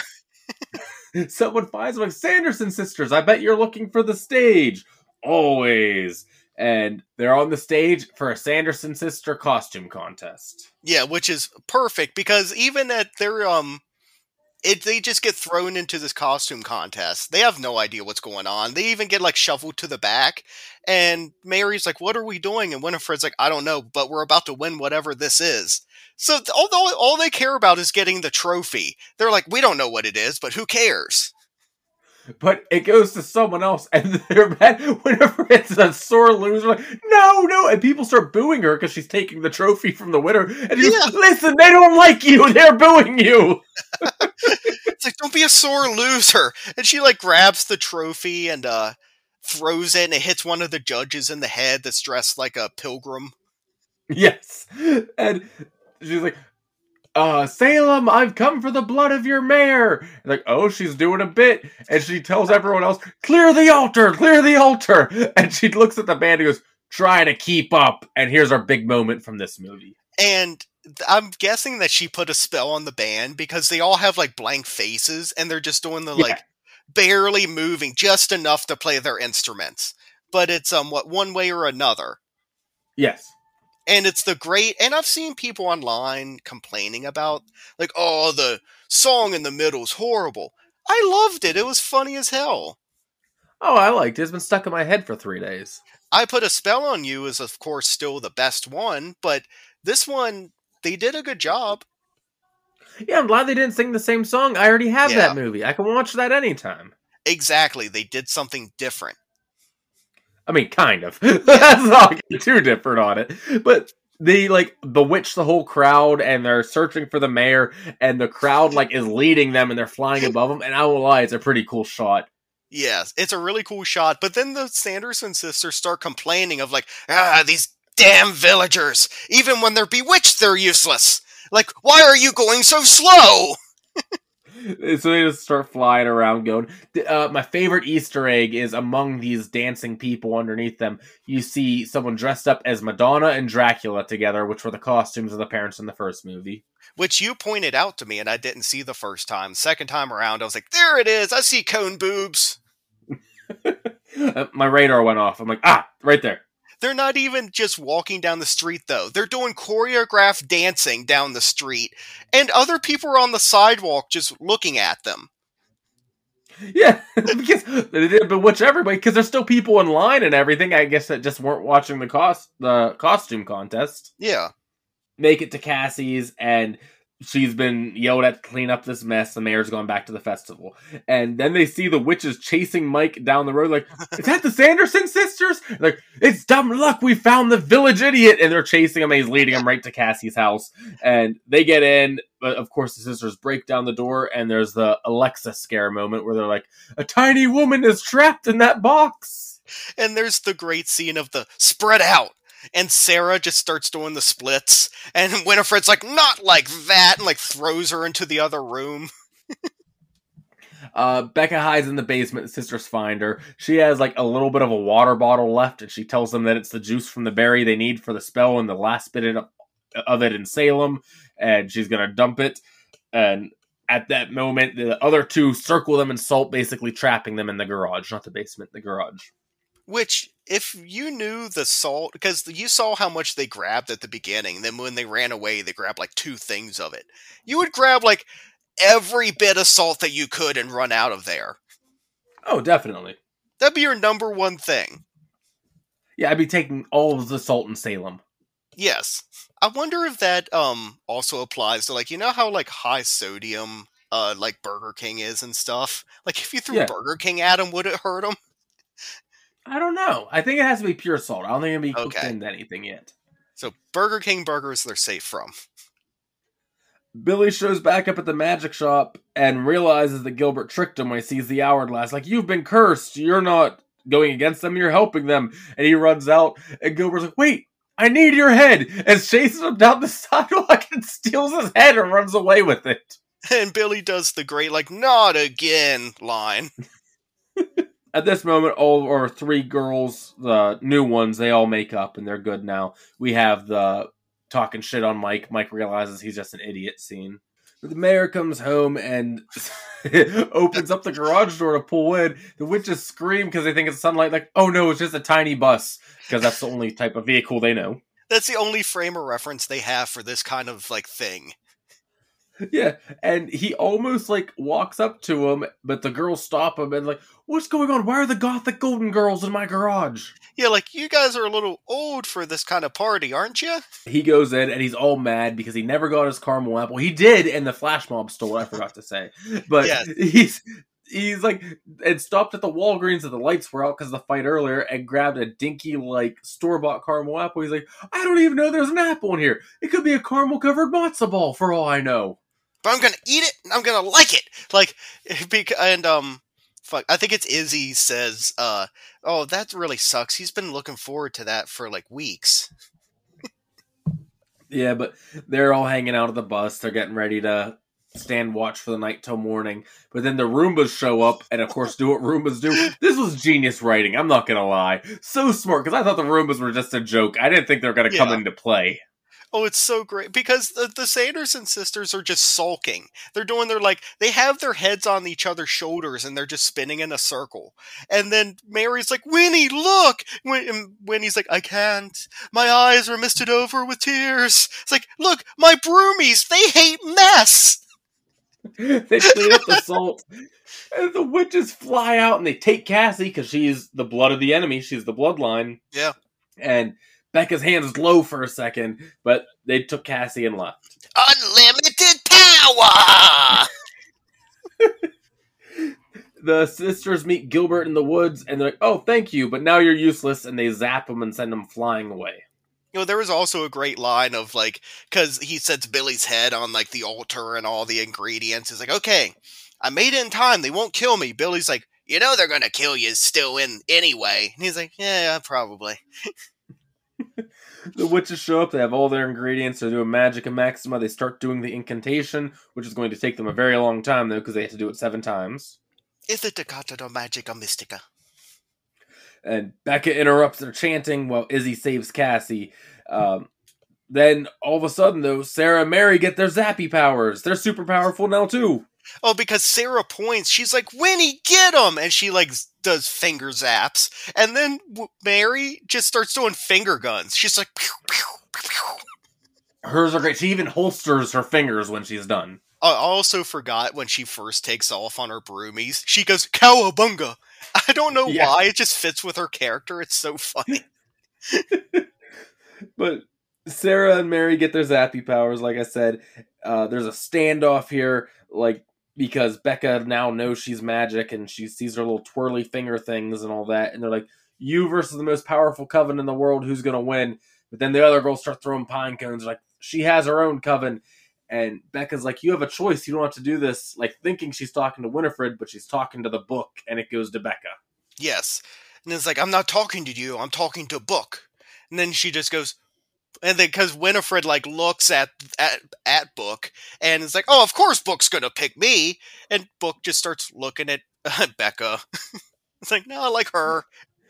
Someone finds them, Sanderson sisters, I bet you're looking for the stage! Always! And they're on the stage for a Sanderson sister costume contest. Yeah, which is perfect, because even at their, um, it, they just get thrown into this costume contest. They have no idea what's going on. They even get, like, shuffled to the back. And Mary's like, what are we doing? And Winifred's like, I don't know, but we're about to win whatever this is. So all, all they care about is getting the trophy. They're like, we don't know what it is, but who cares? But it goes to someone else, and they're mad whenever it's a sore loser, like, no, no, and people start booing her because she's taking the trophy from the winner, and you yeah. listen, they don't like you, they're booing you! It's like, don't be a sore loser! And she, like, grabs the trophy and, uh, throws it, and it hits one of the judges in the head that's dressed like a pilgrim. Yes! And she's like, Uh, Salem, I've come for the blood of your mayor. And like, oh, she's doing a bit. And she tells everyone else, clear the altar, clear the altar. And she looks at the band and goes, try to keep up. And here's our big moment from this movie. And I'm guessing that she put a spell on the band because they all have like blank faces and they're just doing the yeah. like barely moving just enough to play their instruments. But it's um what one way or another. Yes. And it's the great, and I've seen people online complaining about, like, oh, the song in the middle is horrible. I loved it. It was funny as hell. Oh, I liked it. It's been stuck in my head for three days. I Put a Spell on You is, of course, still the best one, but this one, they did a good job. Yeah, I'm glad they didn't sing the same song. I already have yeah. that movie. I can watch that anytime. Exactly. They did something different. I mean, kind of. That's not too different on it. But they, like, bewitch the whole crowd, and they're searching for the mayor, and the crowd, like, is leading them, and they're flying above them, and I won't lie, it's a pretty cool shot. Yes, it's a really cool shot, but then the Sanderson sisters start complaining of, like, ah, these damn villagers! Even when they're bewitched, they're useless! Like, why are you going so slow? So they just start flying around going, uh, my favorite Easter egg is among these dancing people underneath them. You see someone dressed up as Madonna and Dracula together, which were the costumes of the parents in the first movie. Which you pointed out to me and I didn't see the first time. Second time around, I was like, there it is! I see cone boobs! My radar went off. I'm like, ah, right there. They're not even just walking down the street, though. They're doing choreographed dancing down the street, and other people are on the sidewalk just looking at them. Yeah, because they didn't bewitch everybody, because there's still people in line and everything, I guess, that just weren't watching the cost the costume contest. Yeah. Make it to Cassie's, and she's been yelled at to clean up this mess. The mayor's gone back to the festival. And then they see the witches chasing Mike down the road. Like, is that the Sanderson sisters? And like, it's dumb luck. We found the village idiot. And they're chasing him. And he's leading him right to Cassie's house. And they get in. But of course, the sisters break down the door. And there's the Alexa scare moment where they're like, a tiny woman is trapped in that box. And there's the great scene of the spread out. And Sarah just starts doing the splits, and Winifred's like, not like that, and like throws her into the other room. Uh, Becca hides in the basement. Sisters find her. She has like a little bit of a water bottle left, and she tells them that it's the juice from the berry they need for the spell and the last bit of it in Salem, and she's going to dump it. And at that moment, the other two circle them in salt, basically trapping them in the garage. Not the basement, the garage. Which, if you knew the salt, because you saw how much they grabbed at the beginning, then when they ran away, they grabbed like two things of it. You would grab like every bit of salt that you could and run out of there. Oh, definitely. That'd be your number one thing. Yeah, I'd be taking all of the salt in Salem. Yes. I wonder if that um also applies to, like, you know how like high sodium uh like Burger King is and stuff? Like, if you threw yeah. Burger King at them, would it hurt them? I don't know. I think it has to be pure salt. I don't think it'll be cooked okay. into anything yet. So Burger King burgers they're safe from. Billy shows back up at the magic shop and realizes that Gilbert tricked him when he sees the hourglass. Like, you've been cursed. You're not going against them. You're helping them. And he runs out, and Gilbert's like, wait, I need your head, and chases him down the sidewalk and steals his head and runs away with it. And Billy does the great, like, not again line. At this moment, all of our three girls, the new ones, they all make up, and they're good now. We have the talking shit on Mike. Mike realizes he's just an idiot scene. The mayor comes home and opens up the garage door to pull in. The witches scream because they think it's sunlight. Like, oh no, it's just a tiny bus. Because that's the only type of vehicle they know. That's the only frame of reference they have for this kind of, like, thing. Yeah, and he almost, like, walks up to him, but the girls stop him and, like, what's going on? Why are the gothic golden girls in my garage? Yeah, like, you guys are a little old for this kind of party, aren't you? He goes in, and he's all mad because he never got his caramel apple. He did, and the flash mob stole it, I forgot to say. But yes. he's, he's, like, and stopped at the Walgreens and the lights were out because of the fight earlier and grabbed a dinky, like, store-bought caramel apple. He's like, I don't even know there's an apple in here. It could be a caramel-covered matzo ball, for all I know. But I'm going to eat it, and I'm going to like it. Like, and, um, fuck, I think it's Izzy says, uh, oh, that really sucks. He's been looking forward to that for, like, weeks. Yeah, but they're all hanging out at the bus. They're getting ready to stand watch for the night till morning. But then the Roombas show up, and, of course, do what Roombas do. This was genius writing, I'm not going to lie. So smart, because I thought the Roombas were just a joke. I didn't think they were going to yeah. come into play. Oh, it's so great. Because the, the Sanderson sisters are just sulking. They're doing their, like, they have their heads on each other's shoulders, and they're just spinning in a circle. And then Mary's like, Winnie, look! Win- and Winnie's like, I can't. My eyes are misted over with tears. It's like, look, my broomies, they hate mess! They clean up the salt. And the witches fly out, and they take Cassie, because she's the blood of the enemy. She's the bloodline. Yeah. And Becca's hands low for a second, but they took Cassie and left. Unlimited power! The sisters meet Gilbert in the woods, and they're like, oh, thank you, but now you're useless, and they zap him and send him flying away. You know, there was also a great line of, like, because he sets Billy's head on, like, the altar and all the ingredients. He's like, okay, I made it in time. They won't kill me. Billy's like, you know they're going to kill you still in anyway. And he's like, yeah, probably. The witches show up, they have all their ingredients, they're doing Magica Maxima, they start doing the incantation, which is going to take them a very long time, though, because they have to do it seven times. Is it Decatur or Magica Mystica? And Becca interrupts their chanting while Izzy saves Cassie. Um, then, all of a sudden, though, Sarah and Mary get their zappy powers. They're super powerful now, too. Oh, because Sarah points, she's like, Winnie, get him! And she, like, does finger zaps. And then Mary just starts doing finger guns. She's like, pew, pew, pew, pew. Hers are great. She even holsters her fingers when she's done. I also forgot when she first takes off on her broomies, she goes, cowabunga! I don't know yeah. why, it just fits with her character. It's so funny. But Sarah and Mary get their zappy powers, like I said. Uh, there's a standoff here, like, because Becca now knows she's magic, and she sees her little twirly finger things and all that, and they're like, you versus the most powerful coven in the world, who's going to win? But then the other girls start throwing pine cones, like, she has her own coven, and Becca's like, you have a choice, you don't have to do this, like, thinking she's talking to Winifred, but she's talking to the book, and it goes to Becca. Yes, and it's like, I'm not talking to you, I'm talking to book. And then she just goes, And then because Winifred like looks at, at at Book and is like, oh, of course Book's gonna pick me, and Book just starts looking at uh, Becca. It's like, no, I like her.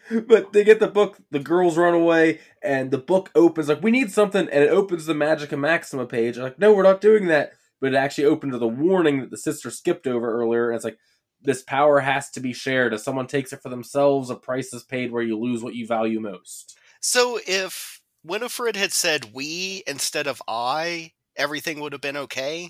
But they get the book, the girls run away, and the book opens, like, we need something, and it opens the Magica Maxima page. I'm like, no, we're not doing that. But it actually opened to the warning that the sister skipped over earlier, and it's like, this power has to be shared. If someone takes it for themselves, a price is paid where you lose what you value most. So if Winifred had said we instead of I, everything would have been okay?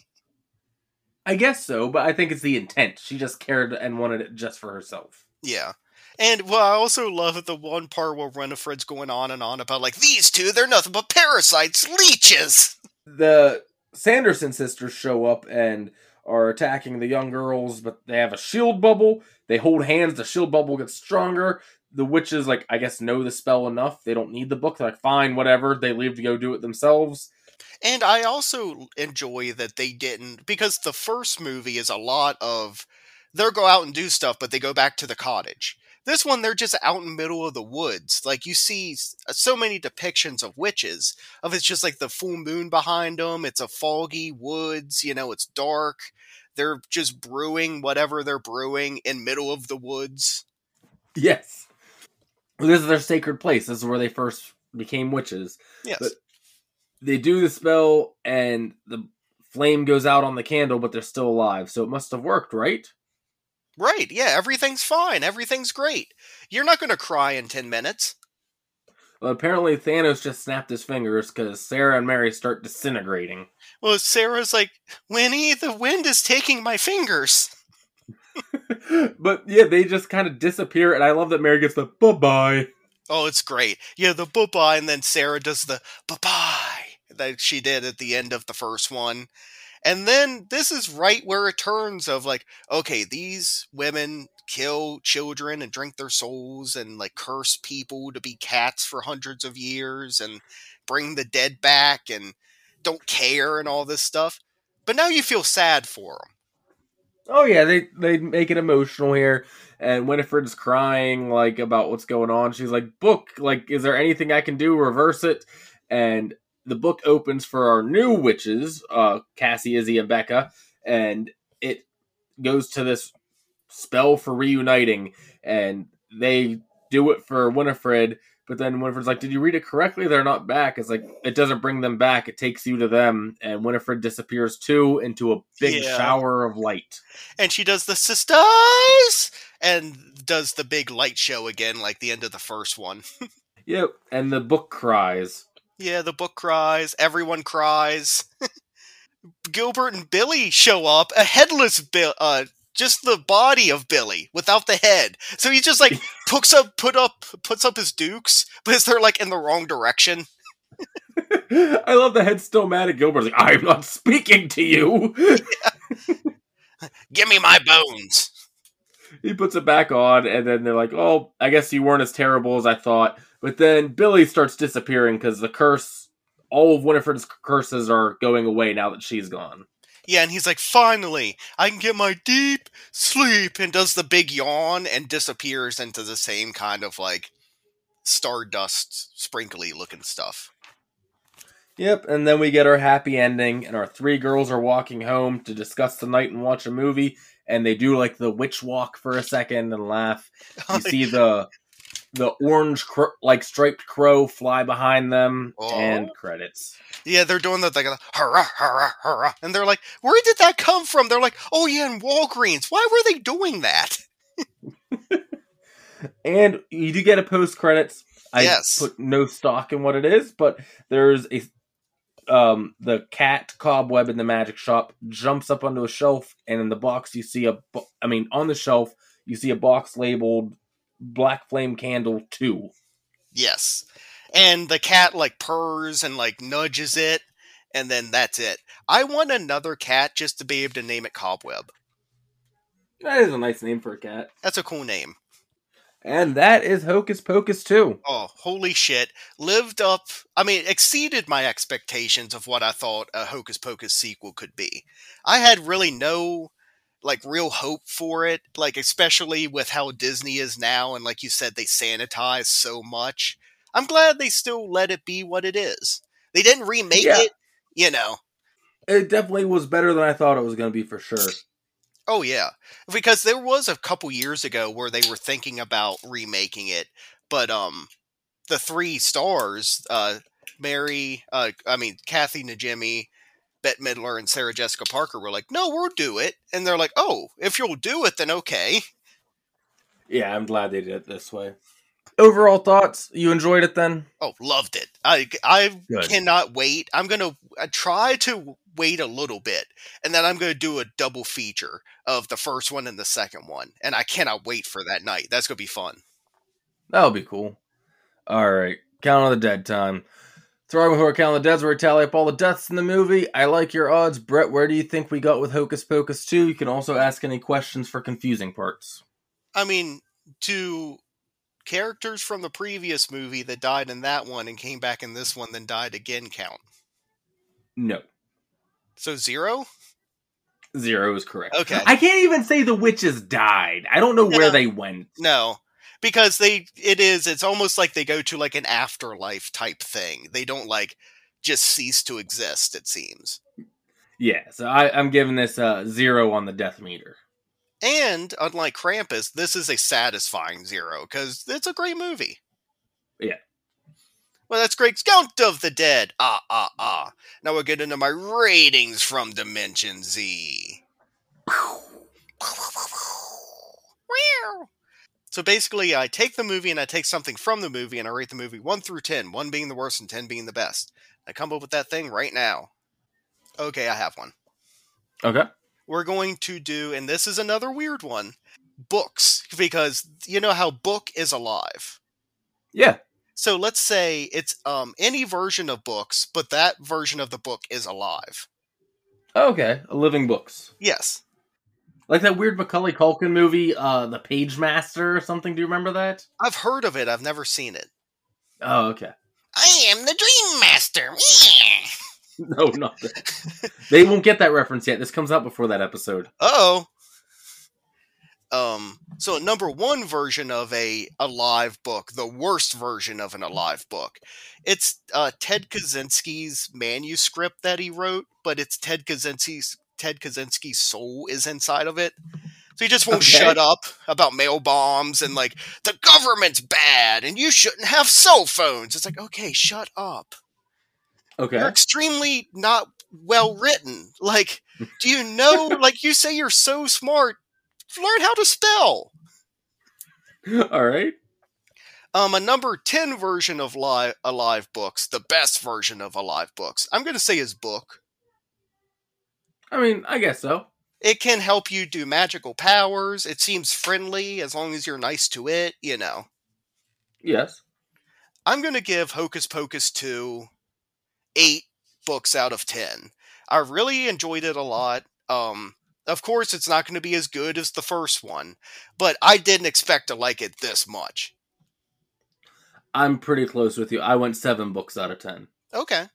I guess so, but I think it's the intent. She just cared and wanted it just for herself. Yeah. And, well, I also love the one part where Winifred's going on and on about, like, these two, they're nothing but parasites, leeches! The Sanderson sisters show up and are attacking the young girls, but they have a shield bubble. They hold hands, the shield bubble gets stronger. The witches, like, I guess know the spell enough. They don't need the book. They're like, fine, whatever. They leave to go do it themselves. And I also enjoy that they didn't, because the first movie is a lot of, they'll go out and do stuff, but they go back to the cottage. This one, they're just out in the middle of the woods. Like, you see so many depictions of witches. Of it's just, like, the full moon behind them. It's a foggy woods. You know, it's dark. They're just brewing whatever they're brewing in middle of the woods. Yes. This is their sacred place. This is where they first became witches. Yes. But they do the spell, and the flame goes out on the candle, but they're still alive. So it must have worked, right? Right, yeah, everything's fine, everything's great. You're not going to cry in ten minutes. Well, apparently Thanos just snapped his fingers because Sarah and Mary start disintegrating. Well, Sarah's like, Winnie, the wind is taking my fingers. But, yeah, they just kind of disappear, and I love that Mary gets the bye-bye. Oh, it's great. Yeah, the bye-bye, and then Sarah does the bye-bye that she did at the end of the first one. And then this is right where it turns of like, okay, these women kill children and drink their souls and like curse people to be cats for hundreds of years and bring the dead back and don't care and all this stuff. But now you feel sad for them. Oh yeah, they, they make it emotional here. And Winifred's crying like about what's going on. She's like, Book, like, is there anything I can do? Reverse it. And the book opens for our new witches, uh, Cassie, Izzy, and Becca, and it goes to this spell for reuniting, and they do it for Winifred, but then Winifred's like, did you read it correctly? They're not back. It's like, it doesn't bring them back. It takes you to them, and Winifred disappears, too, into a big yeah. shower of light. And she does the sisters, and does the big light show again, like the end of the first one. Yep, and the book cries. Yeah, the book cries. Everyone cries. Gilbert and Billy show up. A headless Bill, uh, just the body of Billy without the head. So he just like puts up, put up, puts up his dukes, but they're like in the wrong direction. I love the head's still mad at Gilbert. Like, I'm not speaking to you. Yeah. Give me my bones. He puts it back on, and then they're like, "Oh, I guess you weren't as terrible as I thought." But then Billy starts disappearing because the curse, all of Winifred's curses are going away now that she's gone. Yeah, and he's like, finally, I can get my deep sleep, and does the big yawn and disappears into the same kind of, like, stardust, sprinkly-looking stuff. Yep, and then we get our happy ending, and our three girls are walking home to discuss the night and watch a movie, and they do, like, the witch walk for a second and laugh. You see the... the orange, cro- like, striped crow fly behind them, oh. and credits. Yeah, they're doing that, like, hurrah, hurrah, hurrah, and they're like, where did that come from? They're like, oh yeah, in Walgreens. Why were they doing that? And you do get a post-credits. I yes. put no stock in what it is, but there's a, um, the cat Cobweb in the magic shop jumps up onto a shelf, and in the box you see a, bo- I mean, on the shelf, you see a box labeled Black Flame Candle two. Yes. And the cat, like, purrs and, like, nudges it, and then that's it. I want another cat just to be able to name it Cobweb. That is a nice name for a cat. That's a cool name. And that is Hocus Pocus two. Oh, holy shit. Lived up, I mean, exceeded my expectations of what I thought a Hocus Pocus sequel could be. I had really no... like, real hope for it, like, especially with how Disney is now, and like you said, they sanitize so much. I'm glad they still let it be what it is. They didn't remake yeah. it, you know. It definitely was better than I thought it was going to be, for sure. Oh, yeah. Because there was a couple years ago where they were thinking about remaking it, but um, the three stars, uh, Mary, uh, I mean, Kathy Najimy, Bette Midler, and Sarah Jessica Parker were like, no, we'll do it. And they're like, oh, if you'll do it, then okay. Yeah, I'm glad they did it this way. Overall thoughts? You enjoyed it then? Oh, loved it. I, I Good. cannot wait. I'm going to try to wait a little bit, and then I'm going to do a double feature of the first one and the second one. And I cannot wait for that night. That's going to be fun. That'll be cool. All right. Count on the dead time. Throwing before Count on the Dead's, we tally up all the deaths in the movie. I like your odds. Brett, where do you think we got with Hocus Pocus two? You can also ask any questions for confusing parts. I mean, do characters from the previous movie that died in that one and came back in this one then died again count? No. So zero? Zero is correct. Okay. I can't even say the witches died. I don't know no, where they went. No. Because they, it is, it's almost like they go to like an afterlife type thing. They don't like just cease to exist, it seems. Yeah, so I, I'm giving this uh, zero on the death meter. And, unlike Krampus, this is a satisfying zero, because it's a great movie. Yeah. Well, that's Greg's Count of the Dead. Ah, ah, ah. Now we'll get into my ratings from Dimension Z. So basically, I take the movie and I take something from the movie and I rate the movie one through ten, one being the worst and ten being the best. I come up with that thing right now. Okay, I have one. Okay. We're going to do, and this is another weird one, books. Because you know how book is alive. Yeah. So let's say it's um, any version of books, but that version of the book is alive. Okay, living books. Yes. Like that weird Macaulay Culkin movie, uh, The Page Master or something. Do you remember that? I've heard of it. I've never seen it. Oh, okay. I am the Dream Master. Yeah. No, not that. They won't get that reference yet. This comes out before that episode. Oh. Um. So a number one version of a, a live book, the worst version of an alive book. It's uh, Ted Kaczynski's manuscript that he wrote, but it's Ted Kaczynski's. Ted Kaczynski's soul is inside of it. So he just won't okay. shut up about mail bombs and like, the government's bad and you shouldn't have cell phones. It's like, okay, shut up. Okay. You're extremely not well written. Like, do you know, like you say you're so smart, learn how to spell. All right. Um, a number ten version of live, alive books, the best version of alive books, I'm going to say is book. I mean, I guess so. It can help you do magical powers. It seems friendly as long as you're nice to it, you know. Yes. I'm going to give Hocus Pocus two eight books out of ten. I really enjoyed it a lot. Um, of course, it's not going to be as good as the first one, but I didn't expect to like it this much. I'm pretty close with you. I went seven books out of ten. Okay.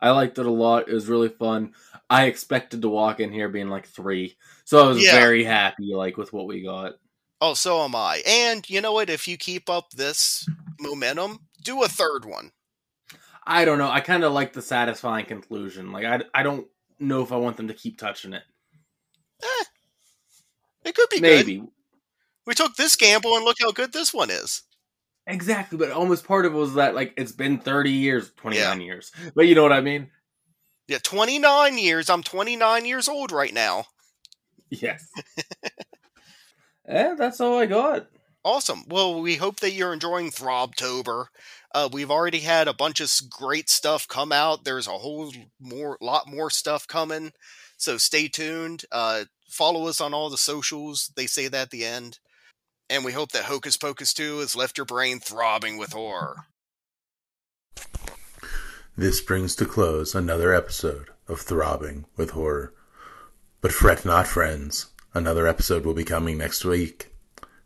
I liked it a lot. It was really fun. I expected to walk in here being like three. So I was yeah. very happy like with what we got. Oh, so am I. And you know what? If you keep up this momentum, do a third one. I don't know. I kind of like the satisfying conclusion. Like, I, I don't know if I want them to keep touching it. Eh, it could be Maybe. good. We took this gamble and look how good this one is. Exactly, but almost part of it was that, like, it's been thirty years, twenty-nine yeah. years. But you know what I mean? Yeah, twenty-nine years. I'm twenty-nine years old right now. Yes. And that's all I got. Awesome. Well, we hope that you're enjoying Throbtober. Uh, we've already had a bunch of great stuff come out. There's a whole more, lot more stuff coming. So stay tuned. Uh, follow us on all the socials. They say that at the end. And we hope that Hocus Pocus two has left your brain throbbing with horror. This brings to close another episode of Throbbing with Horror. But fret not, friends. Another episode will be coming next week.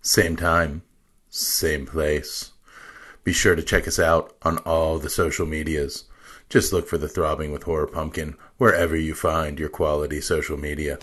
Same time, same place. Be sure to check us out on all the social medias. Just look for the Throbbing with Horror Pumpkin wherever you find your quality social media.